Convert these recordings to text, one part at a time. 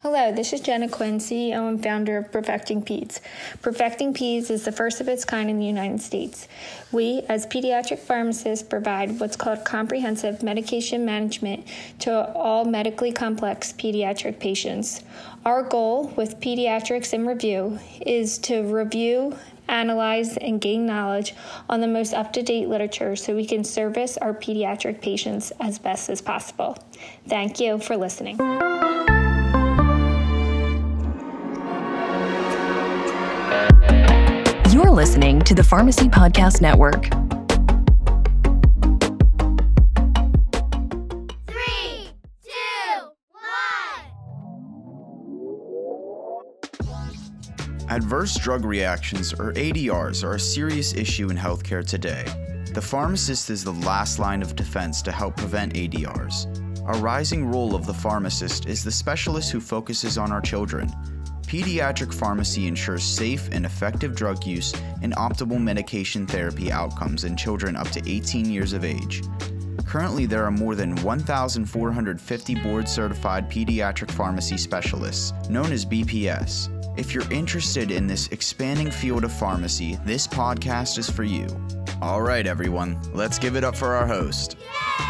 Hello, this is Jenna Quinn, CEO and founder of Perfecting Peds. Perfecting Peds is the first of its kind in the United States. We, as pediatric pharmacists, provide what's called comprehensive medication management to all medically complex pediatric patients. Our goal with Pediatrics in Review is to review, analyze, and gain knowledge on the most up-to-date literature so we can service our pediatric patients as best as possible. Thank you for listening. You're listening to the Pharmacy Podcast Network. 3, 2, 1. Adverse drug reactions, or ADRs, are a serious issue in healthcare today. The pharmacist is the last line of defense to help prevent ADRs. A rising role of the pharmacist is the specialist who focuses on our children. Pediatric pharmacy ensures safe and effective drug use and optimal medication therapy outcomes in children up to 18 years of age. Currently, there are more than 1,450 board-certified pediatric pharmacy specialists, known as BPS. If you're interested in this expanding field of pharmacy, this podcast is for you. All right, everyone, let's give it up for our host. Yay!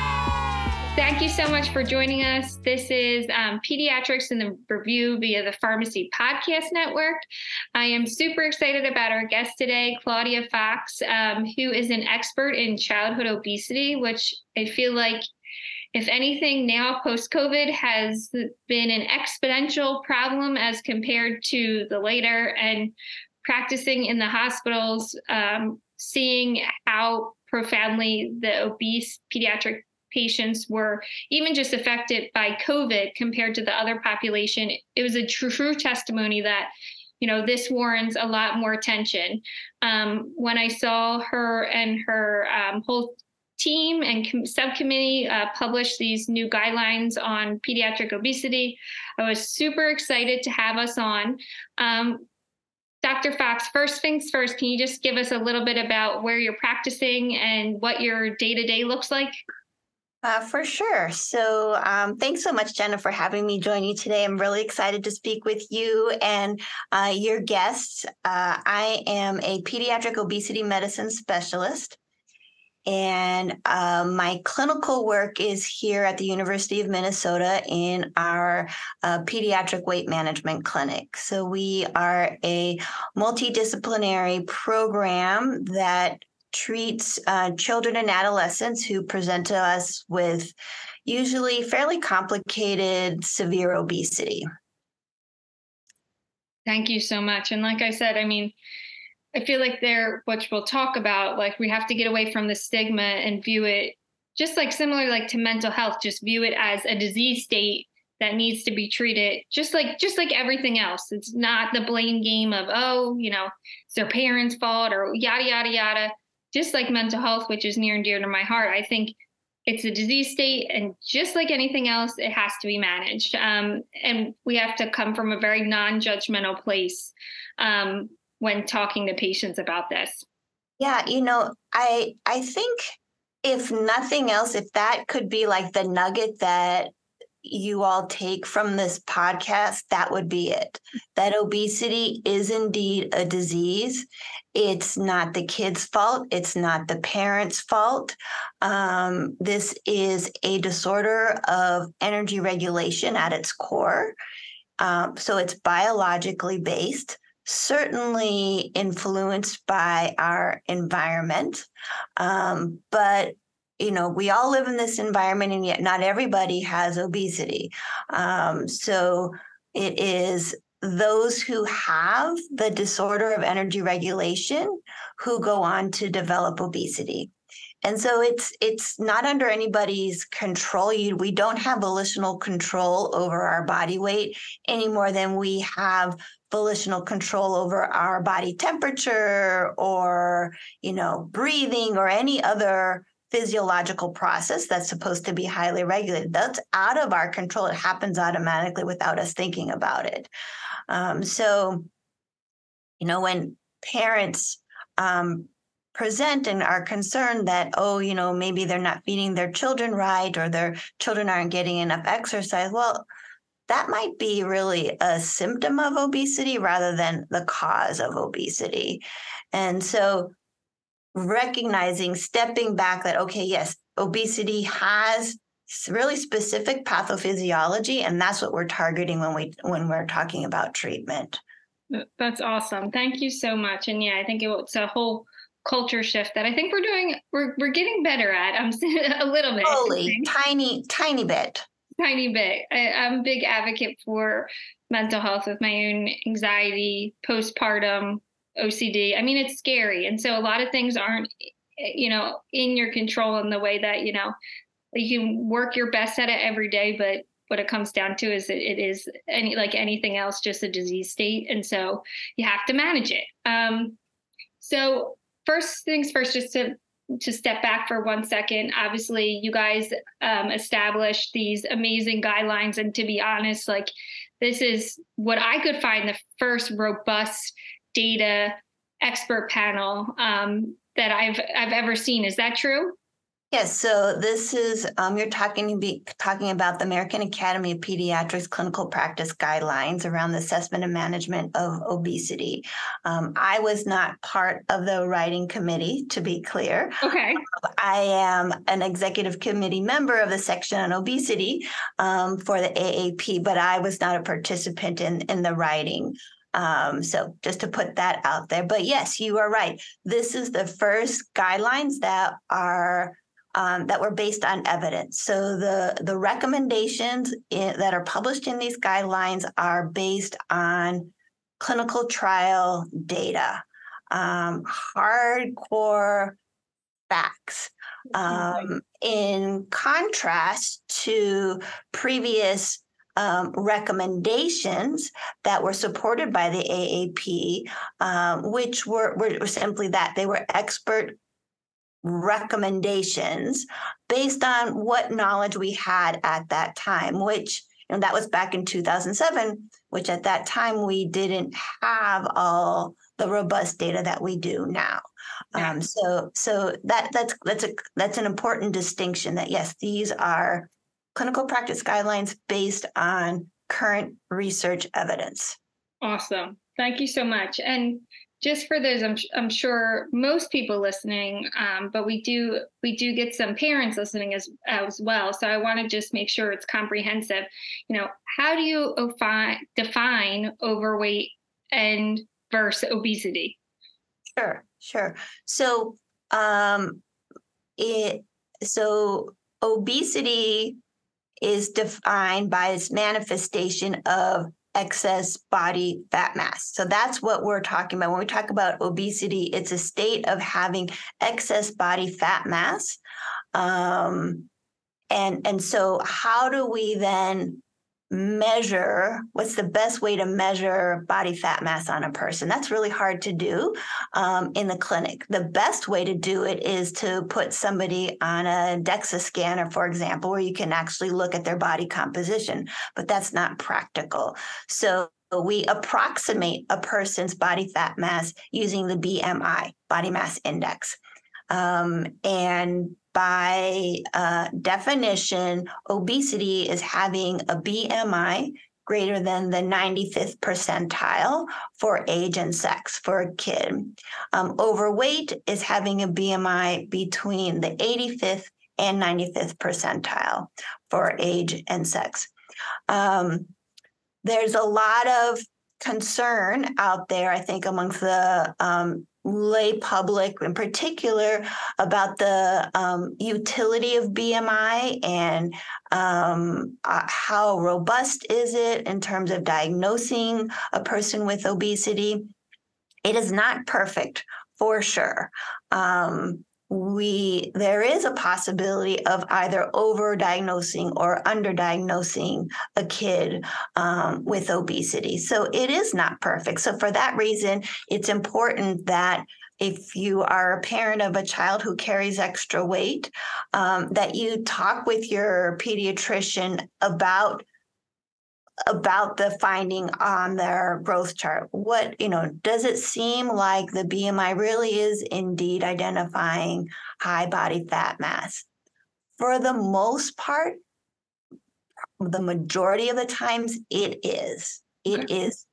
Thank you so much for joining us. This is Pediatrics in the Review via the Pharmacy Podcast Network. I am super excited about our guest today, Claudia Fox, who is an expert in childhood obesity, which I feel like, if anything, now post-COVID has been an exponential problem as compared to the later, and practicing in the hospitals, seeing how profoundly the obese pediatric patients were even just affected by COVID compared to the other population. It was a true testimony that, this warrants a lot more attention. When I saw her and her whole team and subcommittee publish these new guidelines on pediatric obesity, I was super excited to have us on. Dr. Fox, first things first, can you just give us a little bit about where you're practicing and what your day-to-day looks like? For sure. So thanks so much, Jenna, for having me join you today. I'm really excited to speak with you and your guests. I am a pediatric obesity medicine specialist, and my clinical work is here at the University of Minnesota in our pediatric weight management clinic. So we are a multidisciplinary program that treats children and adolescents who present to us with usually fairly complicated, severe obesity. Thank you so much. And like I said, I feel like which we'll talk about, like we have to get away from the stigma and view it just like similar, like to mental health, just view it as a disease state that needs to be treated just like everything else. It's not the blame game of, it's their parents' fault or yada, yada, yada. Just like mental health, which is near and dear to my heart, I think it's a disease state, and just like anything else, it has to be managed. And we have to come from a very non-judgmental place when talking to patients about this. Yeah, I think if nothing else, if that could be like the nugget that you all take from this podcast, that would be it. That obesity is indeed a disease. It's not the kid's fault. It's not the parents' fault. This is a disorder of energy regulation at its core. So it's biologically based, certainly influenced by our environment. But we all live in this environment, and yet not everybody has obesity. So it is those who have the disorder of energy regulation who go on to develop obesity. And so it's not under anybody's control. We don't have volitional control over our body weight any more than we have volitional control over our body temperature or, breathing or any other physiological process that's supposed to be highly regulated. That's out of our control. It happens automatically without us thinking about it. So, when parents present and are concerned that, maybe they're not feeding their children right, or their children aren't getting enough exercise, well, that might be really a symptom of obesity rather than the cause of obesity. And so recognizing, stepping back that, okay, yes, obesity has really specific pathophysiology, and that's what we're targeting when we're talking about treatment. That's awesome. Thank you so much. And yeah, I think it's a whole culture shift that I think we're doing. We're getting better at. I'm a little bit. Holy, tiny bit. I'm a big advocate for mental health with my own anxiety, postpartum, OCD. I mean, it's scary. And so a lot of things aren't, in your control in the way that, you can work your best at it every day, but what it comes down to is it is like anything else, just a disease state. And so you have to manage it. So first things first, just to step back for 1 second, obviously you guys established these amazing guidelines. And to be honest, like this is what I could find the first robust data expert panel that I've ever seen. Is that true? Yes. So this is, you're talking about the American Academy of Pediatrics clinical practice guidelines around the assessment and management of obesity. I was not part of the writing committee, to be clear. Okay. I am an executive committee member of the section on obesity for the AAP, but I was not a participant in the writing. So just to put that out there. But yes, you are right. This is the first guidelines that are that were based on evidence. So the recommendations that are published in these guidelines are based on clinical trial data, hardcore facts. In contrast to previous recommendations that were supported by the AAP, which were simply that they were expert recommendations based on what knowledge we had at that time, which, that was back in 2007, which at that time we didn't have all the robust data that we do now. Yeah. So that's an important distinction that, yes, these are clinical practice guidelines based on current research evidence. Awesome. Thank you so much. And just for those, I'm sure most people listening, but we do get some parents listening as well. So I want to just make sure it's comprehensive. How do you define overweight and versus obesity? Sure. So, obesity is defined by its manifestation of excess body fat mass. So that's what we're talking about. When we talk about obesity, it's a state of having excess body fat mass. And so how do we then measure, what's the best way to measure body fat mass on a person? That's really hard to do in the clinic. The best way to do it is to put somebody on a DEXA scanner, for example, where you can actually look at their body composition, but that's not practical. So we approximate a person's body fat mass using the BMI, body mass index. And by definition, obesity is having a BMI greater than the 95th percentile for age and sex for a kid. Overweight is having a BMI between the 85th and 95th percentile for age and sex. There's a lot of concern out there, I think, amongst the lay public in particular about the utility of BMI and how robust is it in terms of diagnosing a person with obesity. It is not perfect, for sure. There is a possibility of either overdiagnosing or underdiagnosing a kid with obesity. So it is not perfect. So for that reason, it's important that if you are a parent of a child who carries extra weight, that you talk with your pediatrician about the finding on their growth chart. What, does it seem like the BMI really is indeed identifying high body fat mass? For the most part, the majority of the times it is. It is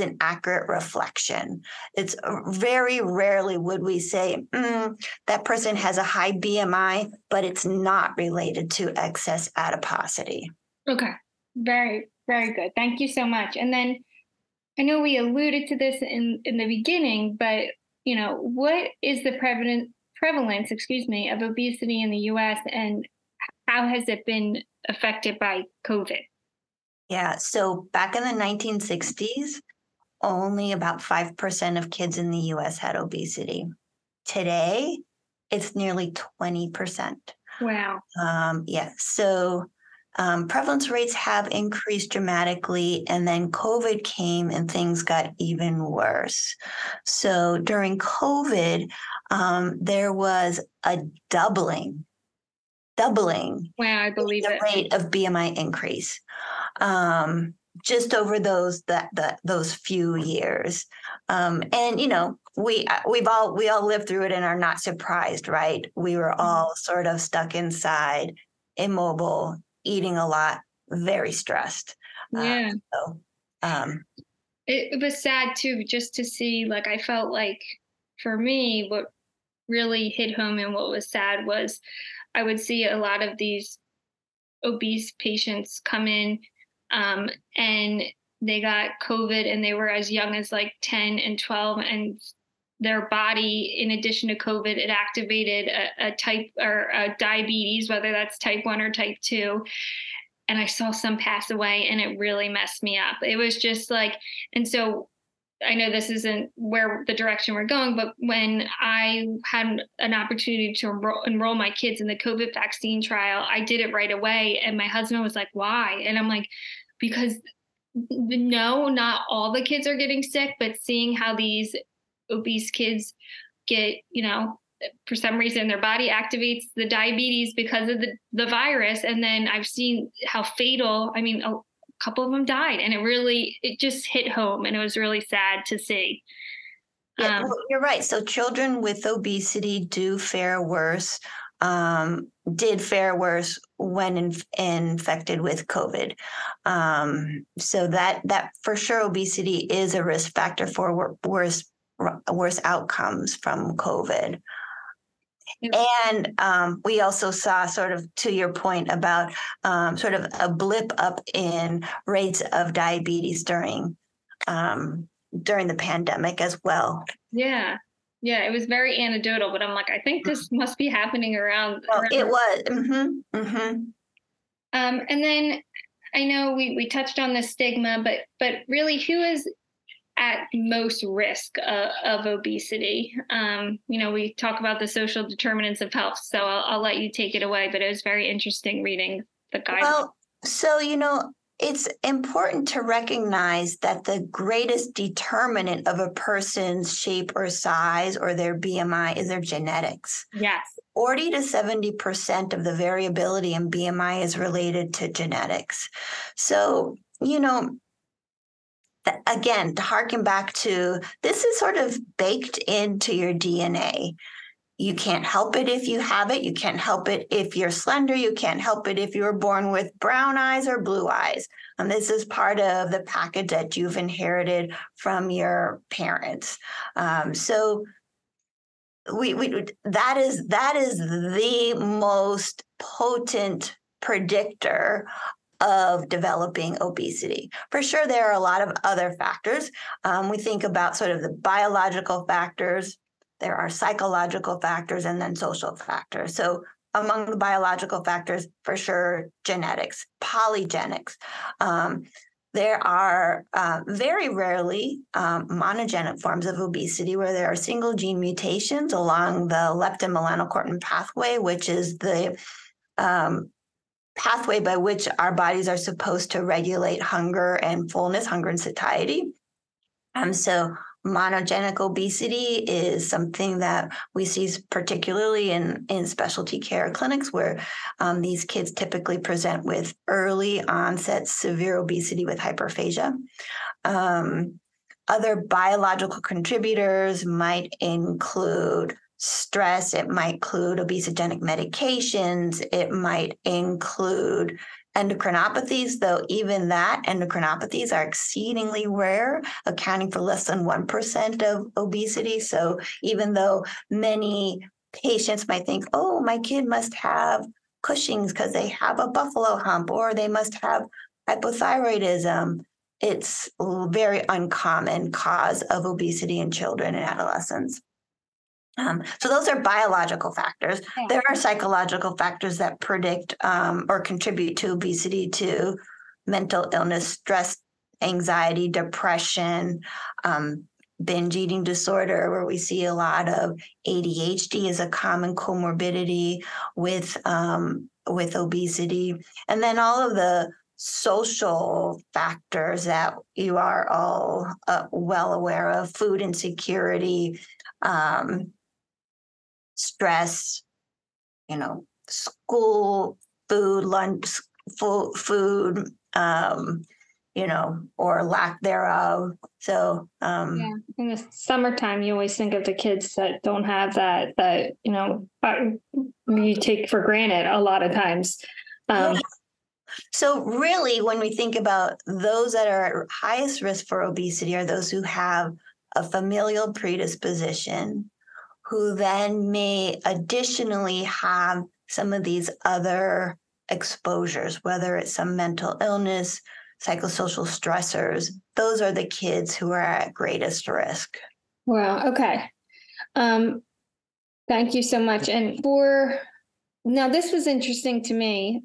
an accurate reflection. It's very rarely would we say, that person has a high BMI, but it's not related to excess adiposity. Okay. Very, very good. Thank you so much. And then I know we alluded to this in the beginning, but you know, what is the prevalence of obesity in the U.S. and how has it been affected by COVID? Yeah, so back in the 1960s, only about 5% of kids in the U.S. had obesity. Today, it's nearly 20%. Wow. Prevalence rates have increased dramatically, and then COVID came and things got even worse. So during COVID, there was a doubling. Wow, I believe the rate of BMI increase just over those few years. And you know, we all lived through it and are not surprised, right? We were all sort of stuck inside, immobile, eating a lot, very stressed. Yeah. It was sad too, just to see, like, I felt like for me, what really hit home and what was sad was I would see a lot of these obese patients come in and they got COVID and they were as young as like 10 and 12, and their body, in addition to COVID, it activated a diabetes, whether that's type 1 or type 2. And I saw some pass away and it really messed me up. It was just like, and so I know this isn't where the direction we're going, but when I had an opportunity to enroll my kids in the COVID vaccine trial, I did it right away. And my husband was like, why? And I'm like, because no, not all the kids are getting sick, but seeing how these obese kids get, you know, for some reason their body activates the diabetes because of the virus. And then I've seen how fatal, I mean, a couple of them died, and it just hit home, and it was really sad to see. Yeah, you're right. So children with obesity did fare worse when infected with COVID. So that for sure, obesity is a risk factor for worse outcomes from COVID. And we also saw, sort of to your point about sort of a blip up in rates of diabetes during the pandemic as well. Yeah. Yeah. It was very anecdotal, but I'm like, I think this must be happening around. Well, it was. Mm-hmm, mm-hmm. And then I know we touched on the stigma, but really who is at most risk of obesity? You know, we talk about the social determinants of health, so I'll let you take it away, but it was very interesting reading the guidelines. Well, so, you know, it's important to recognize that the greatest determinant of a person's shape or size or their BMI is their genetics. Yes. 40 to 70% of the variability in BMI is related to genetics. So, you know, again, to harken back to, this is sort of baked into your DNA. You can't help it if you have it. You can't help it if you're slender. You can't help it if you were born with brown eyes or blue eyes. And this is part of the package that you've inherited from your parents. So that is the most potent predictor of developing obesity. For sure, there are a lot of other factors. We think about sort of the biological factors, there are psychological factors, and then social factors. So among the biological factors, for sure, genetics, polygenics. There are very rarely monogenic forms of obesity where there are single gene mutations along the leptin-melanocortin pathway, which is the pathway by which our bodies are supposed to regulate hunger and fullness, hunger and satiety. So monogenic obesity is something that we see particularly in specialty care clinics where these kids typically present with early onset severe obesity with hyperphagia. Other biological contributors might include stress. It might include obesogenic medications. It might include endocrinopathies, though even that, endocrinopathies are exceedingly rare, accounting for less than 1% of obesity. So even though many patients might think, oh, my kid must have Cushing's because they have a buffalo hump, or they must have hypothyroidism, it's a very uncommon cause of obesity in children and adolescents. So those are biological factors. Okay. There are psychological factors that predict or contribute to obesity, to mental illness, stress, anxiety, depression, binge eating disorder, where we see a lot of ADHD is a common comorbidity with obesity. And then all of the social factors that you are all well aware of, food insecurity, stress, school, food, lunch, food, or lack thereof. So, in the summertime, you always think of the kids that don't have that, you take for granted a lot of times. Yeah. So really, when we think about those that are at highest risk for obesity are those who have a familial predisposition, who then may additionally have some of these other exposures, whether it's some mental illness, psychosocial stressors. Those are the kids who are at greatest risk. Wow. Okay. Thank you so much. And now this was interesting to me.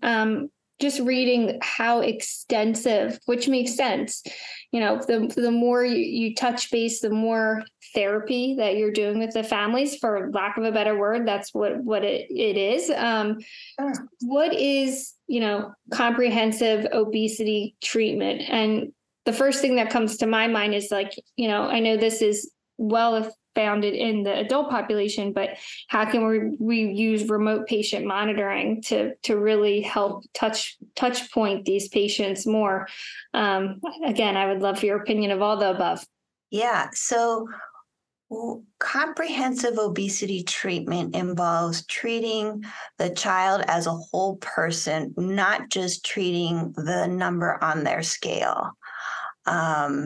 Just reading how extensive, which makes sense, the more you touch base, the more therapy that you're doing with the families, for lack of a better word, that's what it is. Sure. What is, comprehensive obesity treatment? And the first thing that comes to my mind is I know this is well founded in the adult population, but how can we use remote patient monitoring to really help touch point these patients more? Again, I would love your opinion of all the above. Yeah, so comprehensive obesity treatment involves treating the child as a whole person, not just treating the number on their scale. So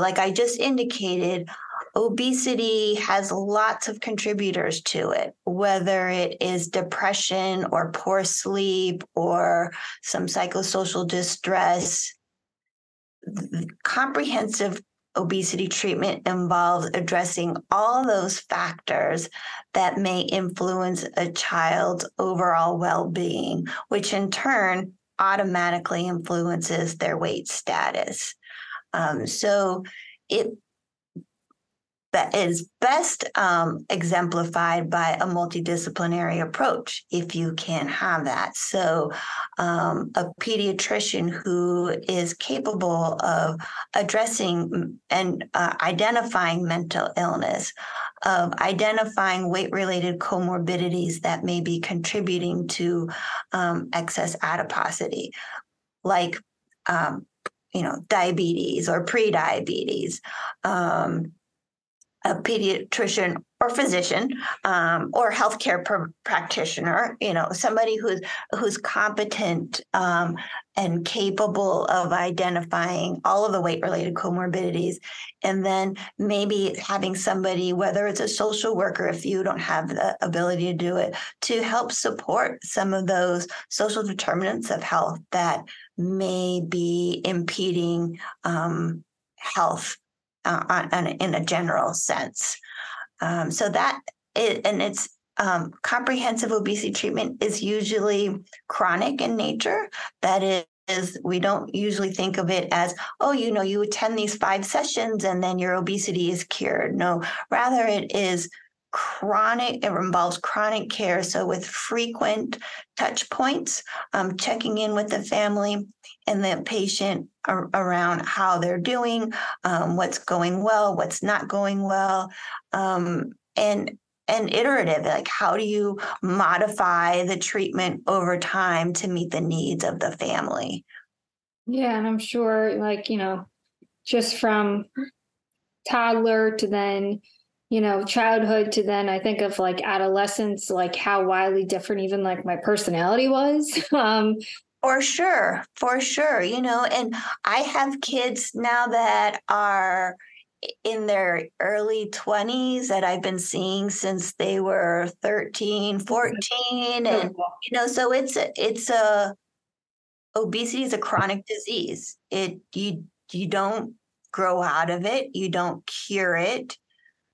like I just indicated, obesity has lots of contributors to it, whether it is depression or poor sleep or some psychosocial distress. Comprehensive obesity treatment involves addressing all those factors that may influence a child's overall well-being, which in turn automatically influences their weight status. That is best exemplified by a multidisciplinary approach, if you can have that. So a pediatrician who is capable of addressing and identifying mental illness, of identifying weight-related comorbidities that may be contributing to excess adiposity, like, diabetes or prediabetes, a pediatrician or physician or healthcare practitioner, somebody who's competent and capable of identifying all of the weight-related comorbidities, and then maybe having somebody, whether it's a social worker, if you don't have the ability to do it, to help support some of those social determinants of health that may be impeding health in a general sense. Comprehensive obesity treatment is usually chronic in nature. That is, we don't usually think of it as, you attend these 5 sessions and then your obesity is cured. No, rather it is chronic. It involves chronic care. So with frequent touch points, checking in with the family and the patient around how they're doing, what's going well, what's not going well, and iterative, like how do you modify the treatment over time to meet the needs of the family? Yeah, and I'm sure just from toddler to then you know, childhood to then I think of like adolescence, like how wildly different even like my personality was. For sure. You know, and I have kids now that are in their early 20s that I've been seeing since they were 13, 14. And, you know, so obesity is a chronic disease. You don't grow out of it. You don't cure it.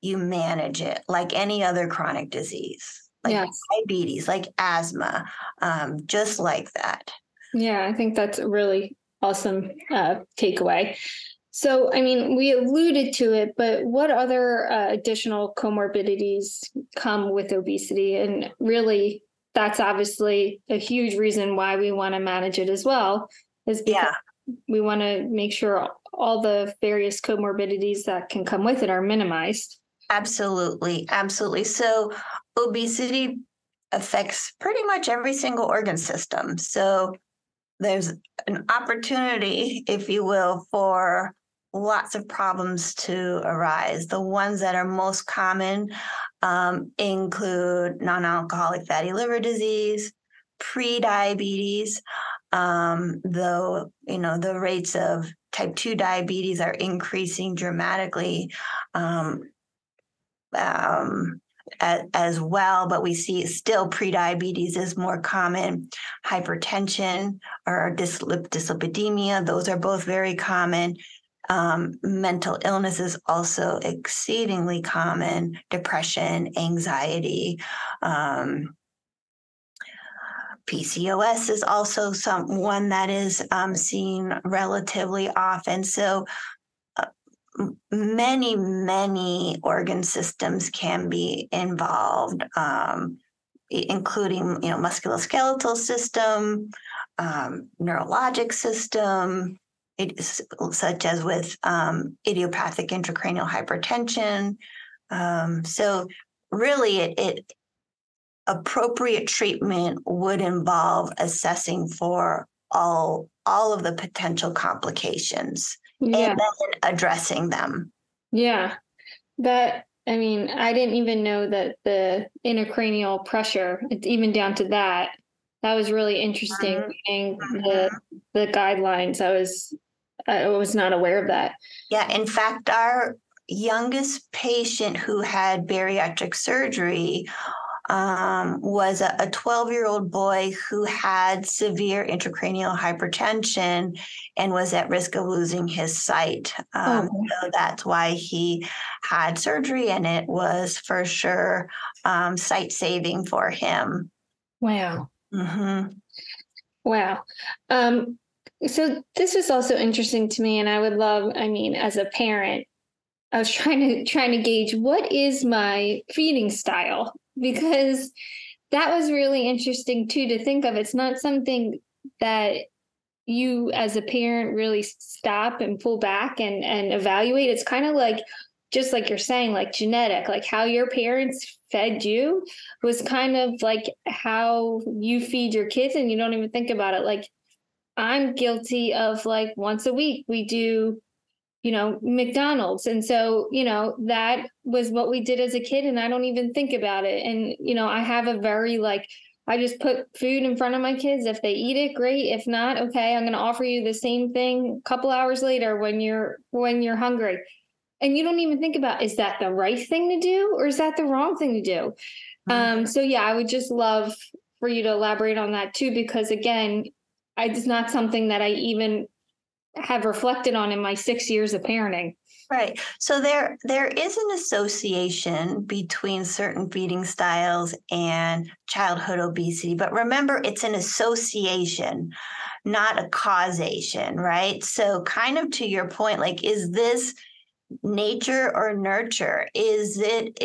You manage it like any other chronic disease, like diabetes, like asthma, just like that. Yeah, I think that's a really awesome takeaway. So, I mean, we alluded to it, but what other additional comorbidities come with obesity? And really, that's obviously a huge reason why we want to manage it as well, is because we want to make sure all the various comorbidities that can come with it are minimized. Absolutely. So obesity affects pretty much every single organ system. So there's an opportunity, if you will, for lots of problems to arise. The ones that are most common include non-alcoholic fatty liver disease, prediabetes, though, you know, the rates of type 2 diabetes are increasing dramatically as well, but we see still prediabetes is more common. Hypertension or dyslipidemia, those are both very common. Mental illness is also exceedingly common. Depression, anxiety, PCOS is also one that is seen relatively often. So many organ systems can be involved, including, you know, musculoskeletal system, neurologic system, such as with idiopathic intracranial hypertension. So really appropriate treatment would involve assessing for all of the potential complications and then addressing them. Yeah. I didn't even know that the intracranial pressure, it's even down to that. That was really interesting reading the guidelines. I was not aware of that. Yeah. In fact, our youngest patient who had bariatric surgery was a 12-year-old boy who had severe intracranial hypertension and was at risk of losing his sight. So that's why he had surgery, and it was for sure sight-saving for him. Wow. Mm-hmm. Wow. So this is also interesting to me, and I would love, as a parent, I was trying to gauge what is my feeding style, because that was really interesting too, to think of. It's not something that you as a parent really stop and pull back and evaluate. It's kind of like, just like you're saying, like genetic, like how your parents fed you was kind of like how you feed your kids, and you don't even think about it. Like I'm guilty of like once a week we do, you know, McDonald's. And so, you know, that was what we did as a kid, and I don't even think about it. And, you know, I have a very like, I just put food in front of my kids. If they eat it, great. If not, okay, I'm going to offer you the same thing a couple hours later when you're hungry. And you don't even think about, is that the right thing to do or is that the wrong thing to do? So yeah, I would just love for you to elaborate on that too, because again, it's not something that I even have reflected on in my 6 years of parenting. Right. So there is an association between certain feeding styles and childhood obesity, but remember it's an association, not a causation, right? So kind of to your point, like, is this nature or nurture? Is the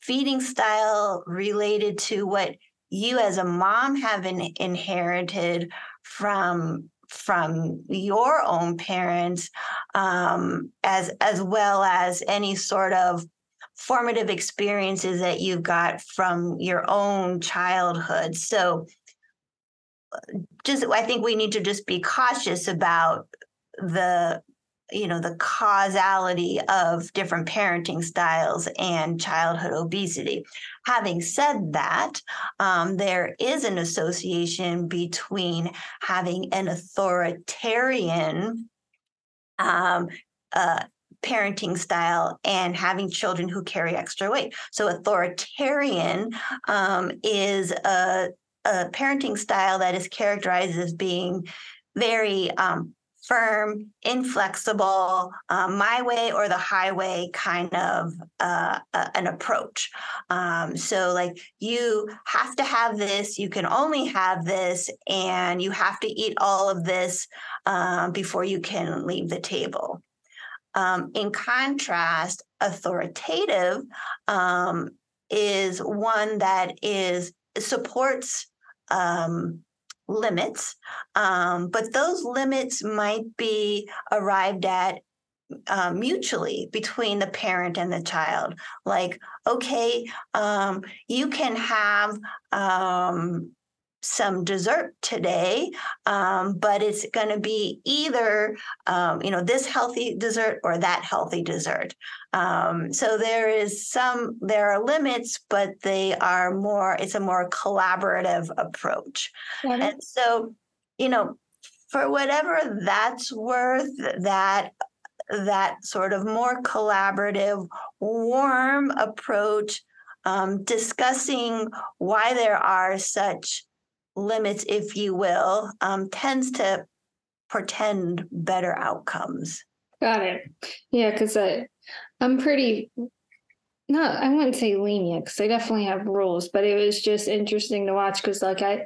feeding style related to what you as a mom have inherited from your own parents, as well as any sort of formative experiences that you've got from your own childhood? So I think we need to just be cautious about the you know, the causality of different parenting styles and childhood obesity. Having said that, there is an association between having an authoritarian parenting style and having children who carry extra weight. So authoritarian is a parenting style that is characterized as being very firm, inflexible, my way or the highway kind of an approach. So like, you have to have this, you can only have this, and you have to eat all of this before you can leave the table. In contrast, authoritative is one that supports limits, but those limits might be arrived at mutually between the parent and the child. Like, okay, you can have some dessert today, but it's going to be either, this healthy dessert or that healthy dessert. So there are limits, but it's a more collaborative approach. Yeah. And so, for whatever that's worth, that sort of more collaborative, warm approach, discussing why there are such limits, if you will, tends to portend better outcomes. Got it. Yeah, because I'm pretty, I wouldn't say lenient, because I definitely have rules, but it was just interesting to watch, because like I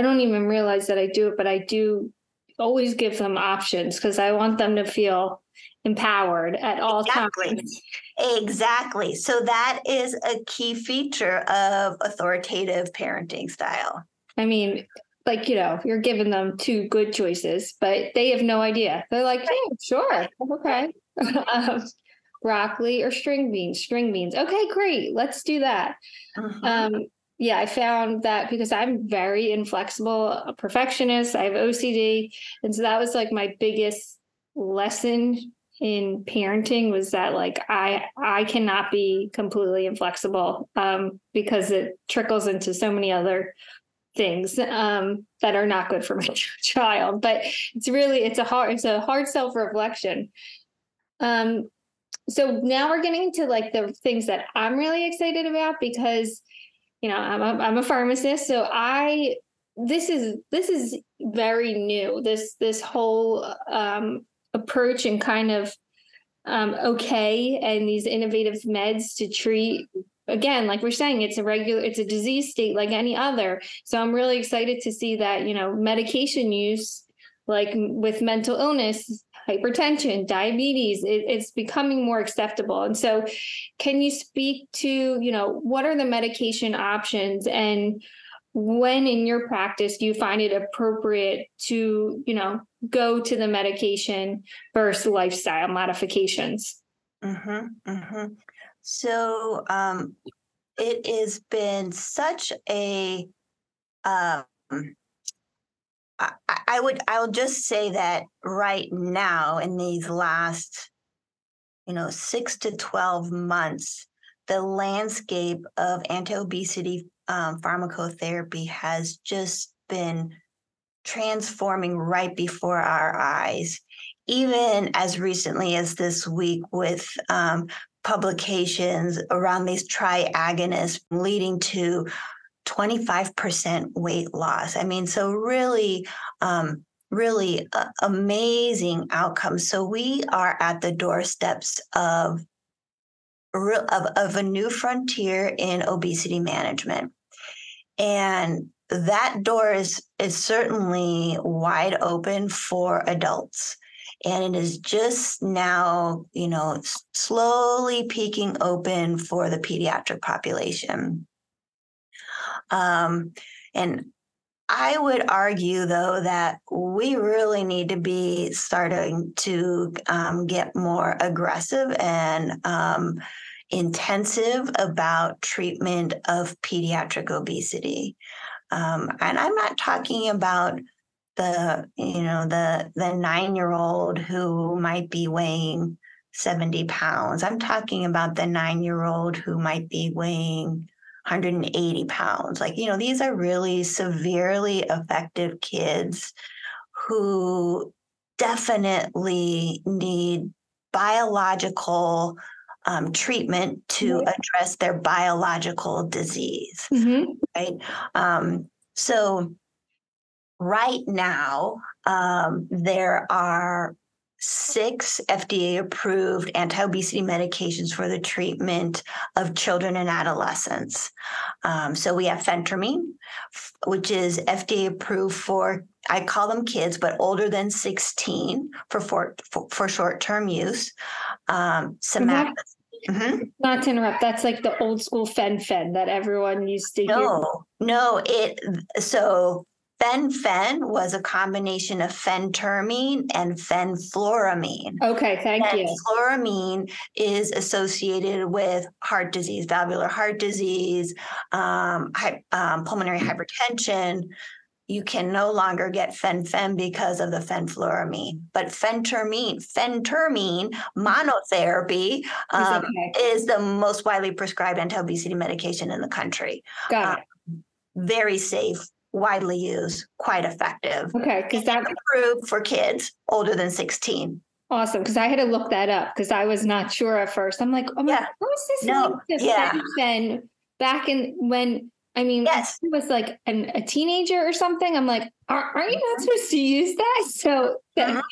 don't even realize that I do it, but I do always give them options because I want them to feel empowered at all times. Exactly. So that is a key feature of authoritative parenting style. I mean, you're giving them two good choices, but they have no idea. They're like, yeah, sure. Okay. Broccoli or string beans? String beans. Okay, great. Let's do that. Uh-huh. Yeah, I found that because I'm very inflexible, a perfectionist, I have OCD. And so that was like my biggest lesson in parenting, was that like I cannot be completely inflexible because it trickles into so many other things that are not good for my child. But it's really, it's a hard self-reflection. So now we're getting into like the things that I'm really excited about, because I'm a pharmacist, so this is very new. This whole approach and kind of and these innovative meds to treat. Again, like we're saying, it's a disease state like any other. So I'm really excited to see that, medication use, like with mental illness, hypertension, diabetes, it's becoming more acceptable. And so can you speak to, what are the medication options, and when in your practice do you find it appropriate to, go to the medication versus lifestyle modifications? Mm-hmm, mm-hmm. So it has been such a, I'll just say that right now in these last, 6 to 12 months, the landscape of anti-obesity pharmacotherapy has just been transforming right before our eyes, even as recently as this week with publications around these triagonists leading to 25% weight loss. I mean, so really, really amazing outcomes. So we are at the doorsteps of a new frontier in obesity management. And that door is certainly wide open for adults. And it is just now, slowly peeking open for the pediatric population. And I would argue, though, that we really need to be starting to get more aggressive and intensive about treatment of pediatric obesity. And I'm not talking about the 9-year-old who might be weighing 70 pounds. I'm talking about the 9-year-old who might be weighing 180 pounds. These are really severely affected kids who definitely need biological treatment to address their biological disease, right? So right now, there are 6 FDA-approved anti-obesity medications for the treatment of children and adolescents. So we have Phentermine, which is FDA-approved for, I call them kids, but older than 16 for short-term use. Semaglutide. Not to interrupt, that's like the old school fen that everyone used to hear. So fen was a combination of phentermine and fenfluramine. Okay, thank you. Fenfluramine is associated with heart disease, valvular heart disease, pulmonary hypertension. You can no longer get fen because of the fenfluramine, but phentermine monotherapy is the most widely prescribed anti-obesity medication in the country. Got it. Very safe, widely used, quite effective. Okay, because that's approved for kids older than 16. Awesome, because I had to look that up because I was not sure at first. I'm like, oh my God, what was this? Fen back in when. I mean, it was like a teenager or something. I'm like, are you not supposed to use that? So I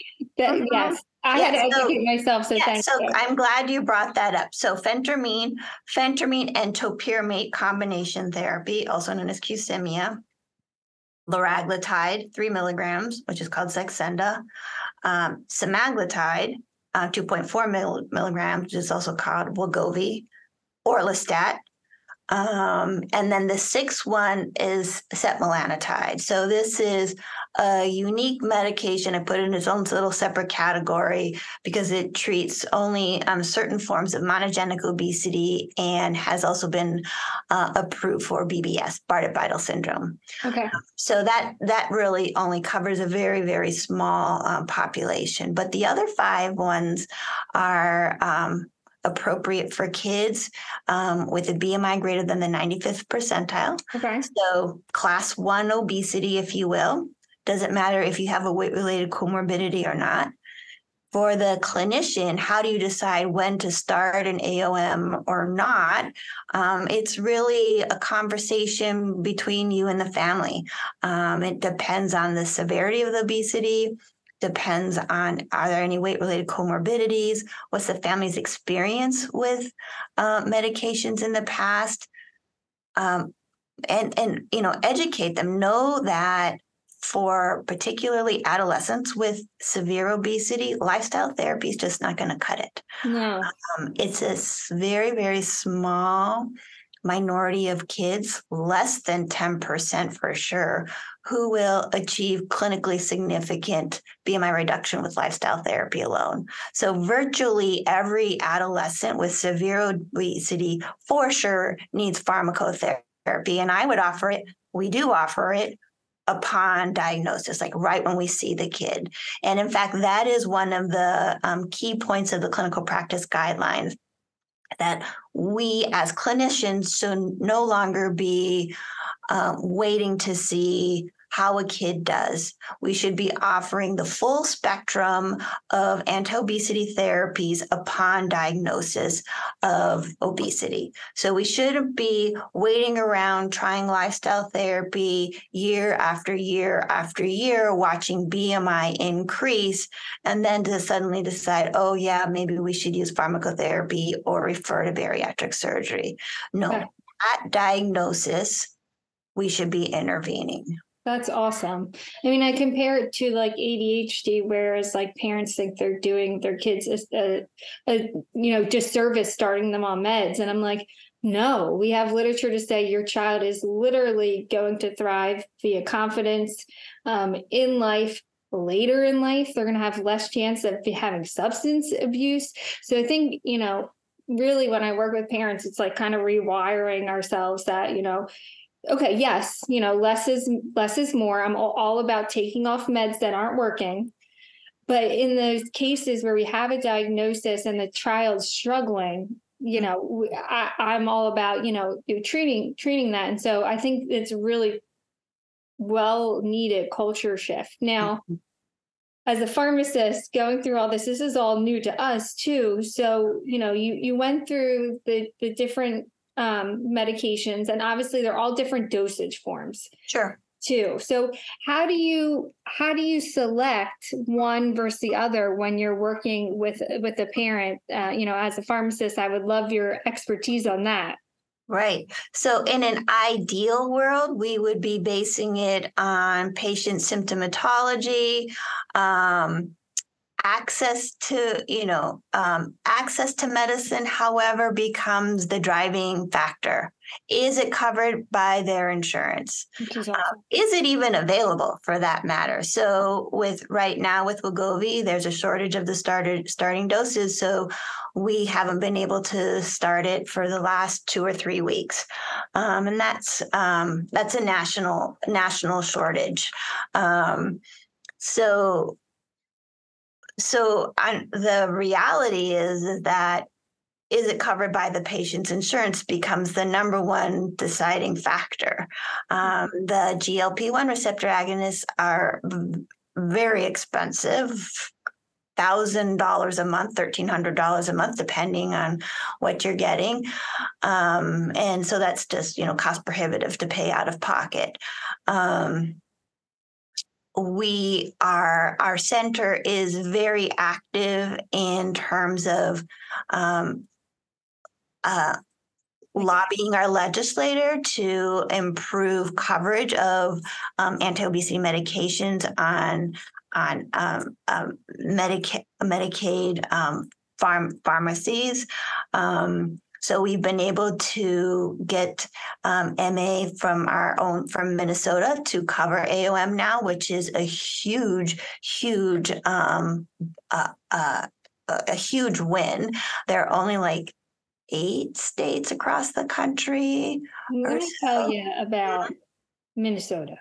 had to educate myself. So I'm glad you brought that up. So phentermine and topiramate combination therapy, also known as Qsymia, liraglutide, 3 milligrams, which is called Saxenda, semaglutide, 2.4 milligrams, which is also called Wegovy, Orlistat. And then the 6th one is setmelanotide. So this is a unique medication. I put it in its own little separate category because it treats only certain forms of monogenic obesity and has also been approved for BBS, Bardet-Biedl syndrome. Okay. So that really only covers a very, very small population. But the other 5 ones are appropriate for kids with a BMI greater than the 95th percentile. Okay. So class 1 obesity, if you will. Doesn't matter if you have a weight-related comorbidity or not. For the clinician, how do you decide when to start an AOM or not? It's really a conversation between you and the family. It depends on the severity of the obesity, depends on, are there any weight-related comorbidities? What's the family's experience with medications in the past? And educate them. Know that for particularly adolescents with severe obesity, lifestyle therapy is just not going to cut it. No. It's a very, very small minority of kids, less than 10% for sure, who will achieve clinically significant BMI reduction with lifestyle therapy alone. So virtually every adolescent with severe obesity for sure needs pharmacotherapy. And I would offer it, we do offer it upon diagnosis, like right when we see the kid. And in fact, that is one of the key points of the clinical practice guidelines, that we as clinicians should no longer be waiting to see how a kid does. We should be offering the full spectrum of anti-obesity therapies upon diagnosis of obesity. So we shouldn't be waiting around trying lifestyle therapy year after year after year, watching BMI increase, and then to suddenly decide, oh yeah, maybe we should use pharmacotherapy or refer to bariatric surgery. No, at diagnosis, we should be intervening. That's awesome. I mean, I compare it to like ADHD, whereas like parents think they're doing their kids a disservice starting them on meds. And I'm like, no, we have literature to say your child is literally going to thrive via confidence in life. Later in life, they're going to have less chance of having substance abuse. So I think, really when I work with parents, it's like kind of rewiring ourselves that, okay, yes, you know, less is more. I'm all about taking off meds that aren't working. But in those cases where we have a diagnosis and the child's struggling, you know, I'm all about, you know, treating that. And so I think it's really well needed culture shift. Now, as a pharmacist going through all this is all new to us too. So, you know, you went through the different medications, and obviously they're all different dosage forms. Sure. Too. So how do you select one versus the other when you're working with a parent? You know, as a pharmacist, I would love your expertise on that. Right. So in an ideal world, we would be basing it on patient symptomatology, access to, you know, access to medicine, however, becomes the driving factor. Is it covered by their insurance? Exactly. Is it even available for that matter? So right now with Wegovy, there's a shortage of the starting doses. So we haven't been able to start it for the last 2 or 3 weeks. And that's a national shortage. So the reality is that is it covered by the patient's insurance becomes the number one deciding factor. The GLP-1 receptor agonists are very expensive, $1,000 a month, $1,300 a month, depending on what you're getting. And so that's just, you know, cost prohibitive to pay out of pocket. Our center is very active in terms of lobbying our legislator to improve coverage of anti-obesity medications on Medicaid pharmacies. So we've been able to get MA from Minnesota to cover AOM now, which is a huge win. There are only like 8 states across the country. I'm going to tell you about Minnesota.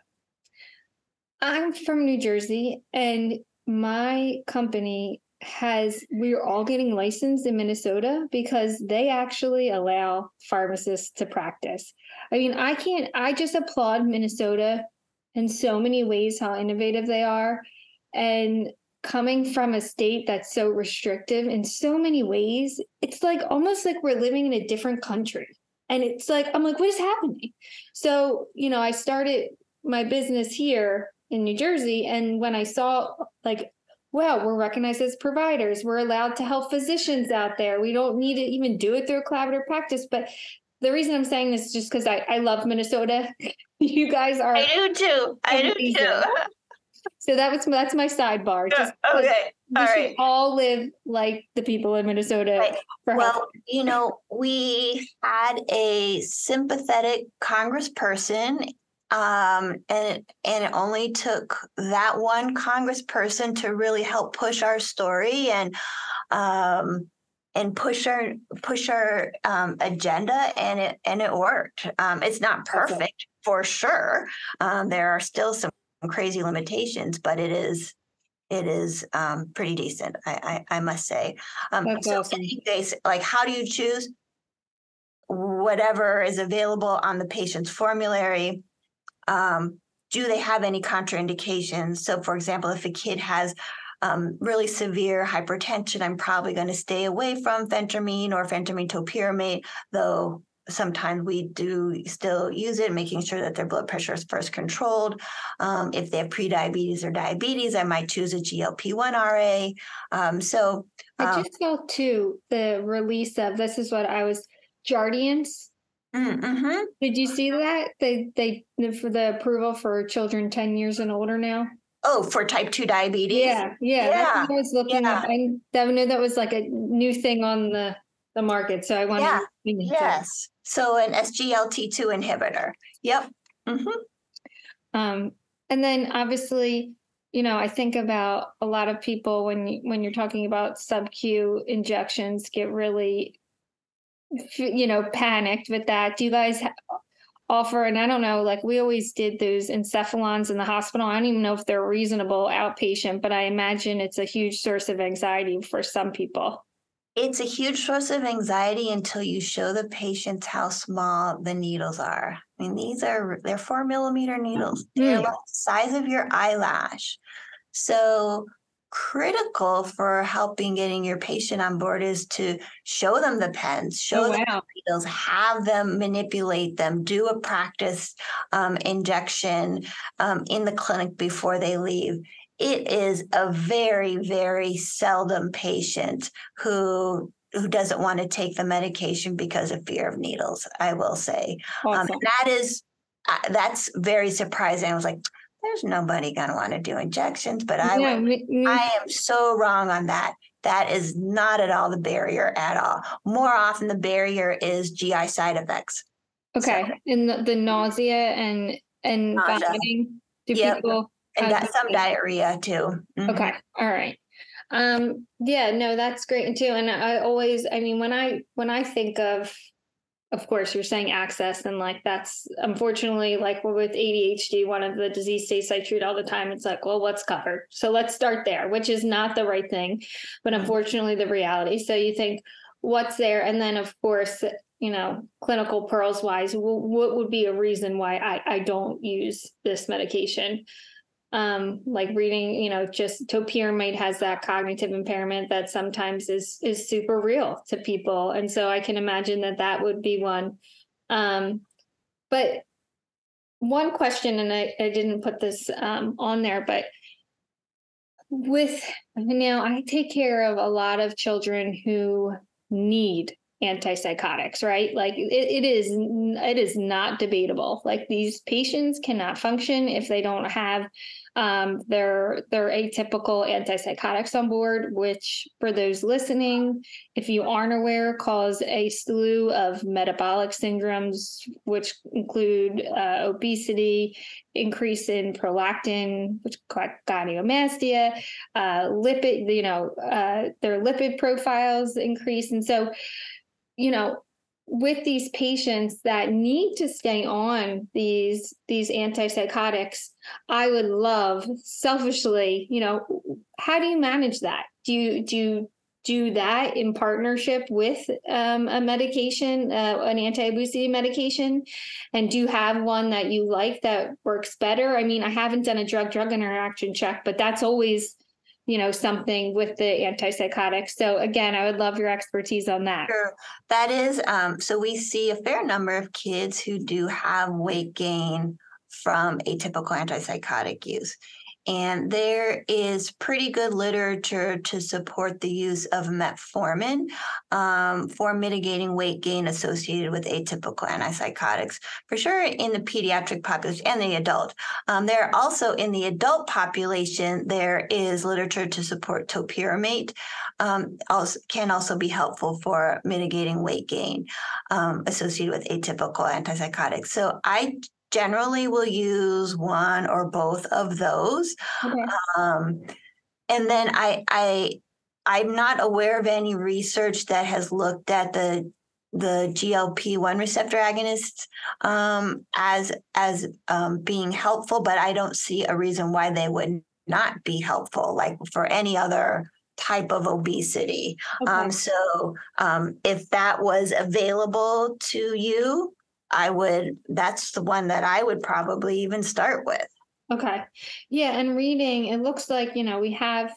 I'm from New Jersey, and my company we're all getting licensed in Minnesota because they actually allow pharmacists to practice. I mean, I just applaud Minnesota in so many ways, how innovative they are. And coming from a state that's so restrictive in so many ways, it's like almost like we're living in a different country. And it's like, I'm like, what is happening? So, you know, I started my business here in New Jersey. And when I saw like, well, we're recognized as providers. We're allowed to help physicians out there. We don't need to even do it through a collaborative practice. But the reason I'm saying this is just because I love Minnesota. You guys are. I do too. Amazing. I do too. So that's my sidebar. Just okay. We all should all live like the people in Minnesota. Right. Well, you know, we had a sympathetic congressperson. And it only took that one congressperson to really help push our story and push our agenda, and it worked. It's not perfect for sure. There are still some crazy limitations, but it is pretty decent. I must say. So in case, like, how do you choose? Whatever is available on the patient's formulary. Do they have any contraindications? So, for example, if a kid has really severe hypertension, I'm probably going to stay away from Phentermine or Phentermine Topiramate, though sometimes we do still use it, making sure that their blood pressure is first controlled. If they have prediabetes or diabetes, I might choose a GLP-1 RA. I just saw too the release of, this is what I was, Jardiance. Mm-hmm. Did you see that they for the approval for children 10 years and older now? Oh, for type 2 diabetes. Yeah. That's what I was looking up. I knew that was like a new thing on the market, so I wanted. Yeah. Yes. So an SGLT2 inhibitor. Yep. Mm-hmm. And then obviously, you know, I think about a lot of people when you're talking about sub-Q injections get really, you know, panicked with that. Do you guys offer, and I don't know, like we always did those encephalons in the hospital. I don't even know if they're reasonable outpatient, but I imagine it's a huge source of anxiety for some people. It's a huge source of anxiety until you show the patients how small the needles are. I mean, they're 4 millimeter needles. They're like the size of your eyelash. So critical for helping getting your patient on board is to show them the pens, show them the needles, have them manipulate them, do a practice injection in the clinic before they leave. It is a very, very seldom patient who doesn't want to take the medication because of fear of needles, I will say. Awesome. And that's very surprising. I was like, there's nobody going to want to do injections, but I am so wrong on that. That is not at all the barrier at all. More often the barrier is GI side effects. Okay. So, and the nausea and vomiting. Do people and got some diarrhea too. Mm-hmm. Okay. All right. Yeah, no, that's great too. And I always, I mean, when I think of course, you're saying access, and like that's unfortunately like with ADHD, one of the disease states I treat all the time. It's like, well, what's covered? So let's start there, which is not the right thing, but unfortunately the reality. So you think what's there, and then of course, you know, clinical pearls wise, what would be a reason why I don't use this medication? Like reading, you know, just Topiramate has that cognitive impairment that sometimes is super real to people. And so I can imagine that would be one. But one question, and I didn't put this on there, but with, you know, I take care of a lot of children who need antipsychotics, right? Like it is not debatable. Like these patients cannot function if they don't have their atypical antipsychotics on board, which for those listening, if you aren't aware, cause a slew of metabolic syndromes, which include obesity, increase in prolactin, which goniomastia, lipid, you know, their lipid profiles increase. And so, you know, with these patients that need to stay on these antipsychotics, I would love selfishly, you know, how do you manage that? Do you do that in partnership with a medication, an anti-obesity medication? And do you have one that you like that works better? I mean, I haven't done a drug-drug interaction check, but that's always, you know, something with the antipsychotics. So again, I would love your expertise on that. Sure. That is, so we see a fair number of kids who do have weight gain from atypical antipsychotic use. And there is pretty good literature to support the use of metformin for mitigating weight gain associated with atypical antipsychotics, for sure in the pediatric population and the adult. There also in the adult population, there is literature to support topiramate, can also be helpful for mitigating weight gain associated with atypical antipsychotics. So I generally will use one or both of those. Okay. And then I'm not aware of any research that has looked at the GLP-1 receptor agonists as being helpful, but I don't see a reason why they would not be helpful, like for any other type of obesity. Okay. So if that was available to you, that's the one that I would probably even start with. Okay. Yeah. And reading, it looks like, you know, we have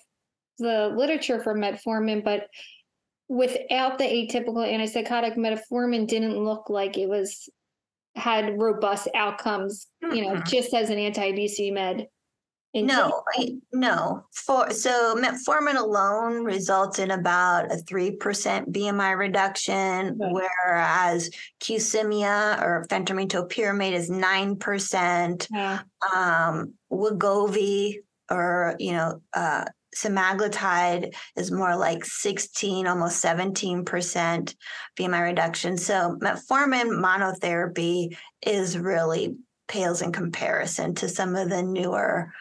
the literature for metformin, but without the atypical antipsychotic, metformin didn't look like it had robust outcomes, you know, just as an anti-obesity med. No. So metformin alone results in about a 3% BMI reduction, right, whereas Qsymia or Phentermine topiramate is 9%. Yeah. Wegovy or, you know, semaglutide is more like 16, almost 17% BMI reduction. So metformin monotherapy is really pales in comparison to some of the newer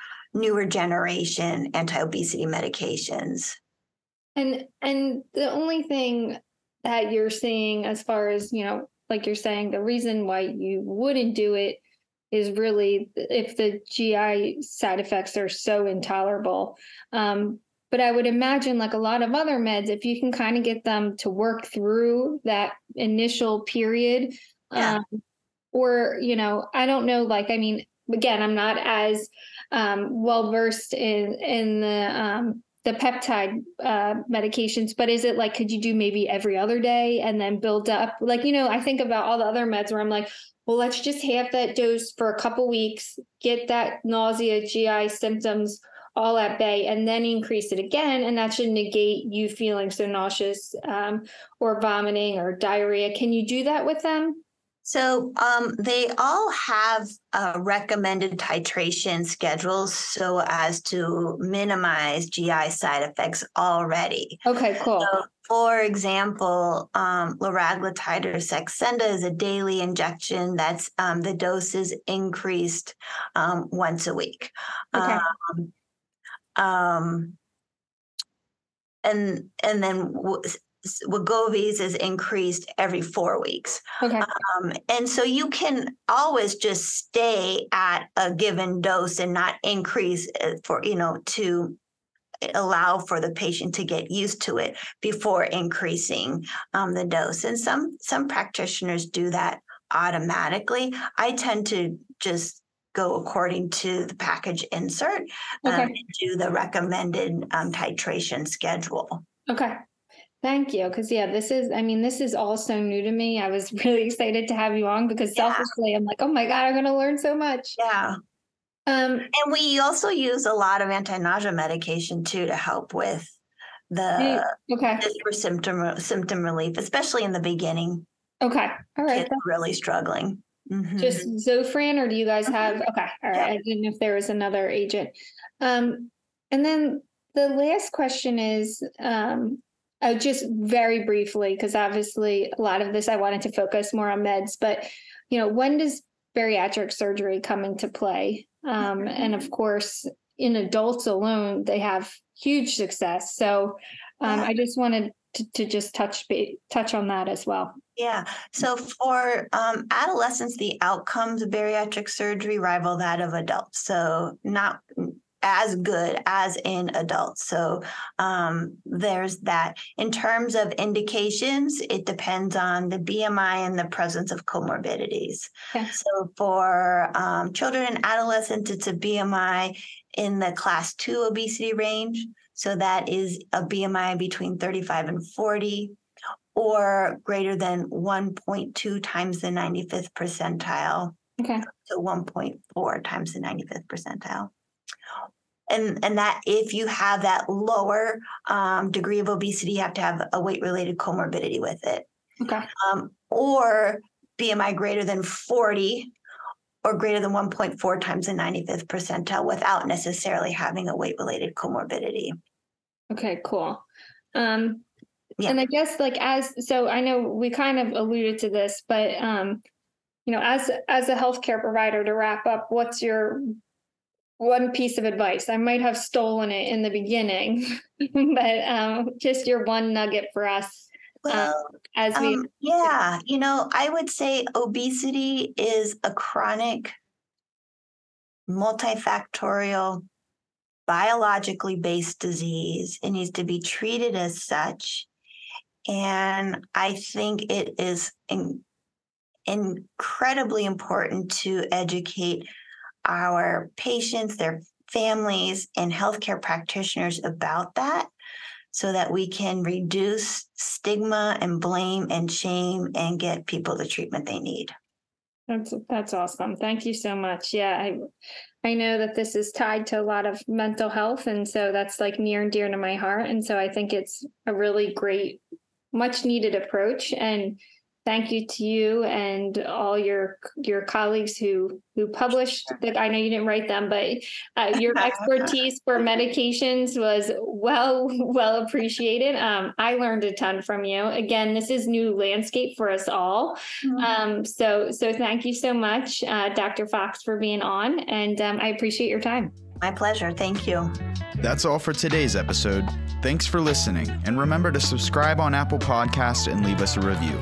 generation anti-obesity medications. And the only thing that you're seeing as far as, you know, like you're saying, the reason why you wouldn't do it is really if the GI side effects are so intolerable. But I would imagine, like a lot of other meds, if you can kind of get them to work through that initial period, or, you know, I don't know, like, I mean, again, I'm not as well-versed in the peptide medications, but is it like, could you do maybe every other day and then build up? Like, you know, I think about all the other meds where I'm like, well, let's just have that dose for a couple weeks, get that nausea, GI symptoms all at bay, and then increase it again. And that should negate you feeling so nauseous or vomiting or diarrhea. Can you do that with them? So they all have recommended titration schedules so as to minimize GI side effects already. Okay, cool. So, for example, Liraglutide or Saxenda is a daily injection that's the dose is increased once a week. Okay. And then Wegovy's is increased every 4 weeks. Okay. And so you can always just stay at a given dose and not increase for, you know, to allow for the patient to get used to it before increasing the dose. And some practitioners do that automatically. I tend to just go according to the package insert and do the recommended titration schedule. Okay. Thank you. Because this is all so new to me. I was really excited to have you on because selfishly I'm like, oh my God, I'm going to learn so much. Yeah. And we also use a lot of anti-nausea medication too, to help with the symptom relief, especially in the beginning. Okay. All right. Kids really struggling. Mm-hmm. Just Zofran, or do you guys have? Okay. All right. Yeah. I didn't know if there was another agent. And then the last question is, just very briefly, because obviously a lot of this, I wanted to focus more on meds, but, you know, when does bariatric surgery come into play? And of course, in adults alone, they have huge success. So I just wanted to just touch on that as well. Yeah. So for adolescents, the outcomes of bariatric surgery rival that of adults. So not as good as in adults. So there's that. In terms of indications, it depends on the BMI and the presence of comorbidities. Okay. So for children and adolescents, it's a BMI in the class 2 obesity range. So that is a BMI between 35 and 40 or greater than 1.2 times the 95th percentile. Okay. So 1.4 times the 95th percentile. And that if you have that lower degree of obesity, you have to have a weight-related comorbidity with it. Okay. Or BMI greater than 40 or greater than 1.4 times the 95th percentile without necessarily having a weight-related comorbidity. Okay, cool. And I guess I know we kind of alluded to this, but, you know, as a healthcare provider, to wrap up, what's your one piece of advice? I might have stolen it in the beginning, but just your one nugget for us. Well, as we, you know, I would say obesity is a chronic, multifactorial, biologically based disease. It needs to be treated as such, and I think it is incredibly important to educate our patients, their families, and healthcare practitioners about that so that we can reduce stigma and blame and shame and get people the treatment they need. That's awesome. Thank you so much. Yeah, I know that this is tied to a lot of mental health, and so that's like near and dear to my heart. And so I think it's a really great, much needed approach. And thank you to you and all your colleagues who published. I know you didn't write them, but your expertise for medications was well appreciated. I learned a ton from you. Again, this is new landscape for us all. So thank you so much, Dr. Fox, for being on, and I appreciate your time. My pleasure. Thank you. That's all for today's episode. Thanks for listening, and remember to subscribe on Apple Podcasts and leave us a review.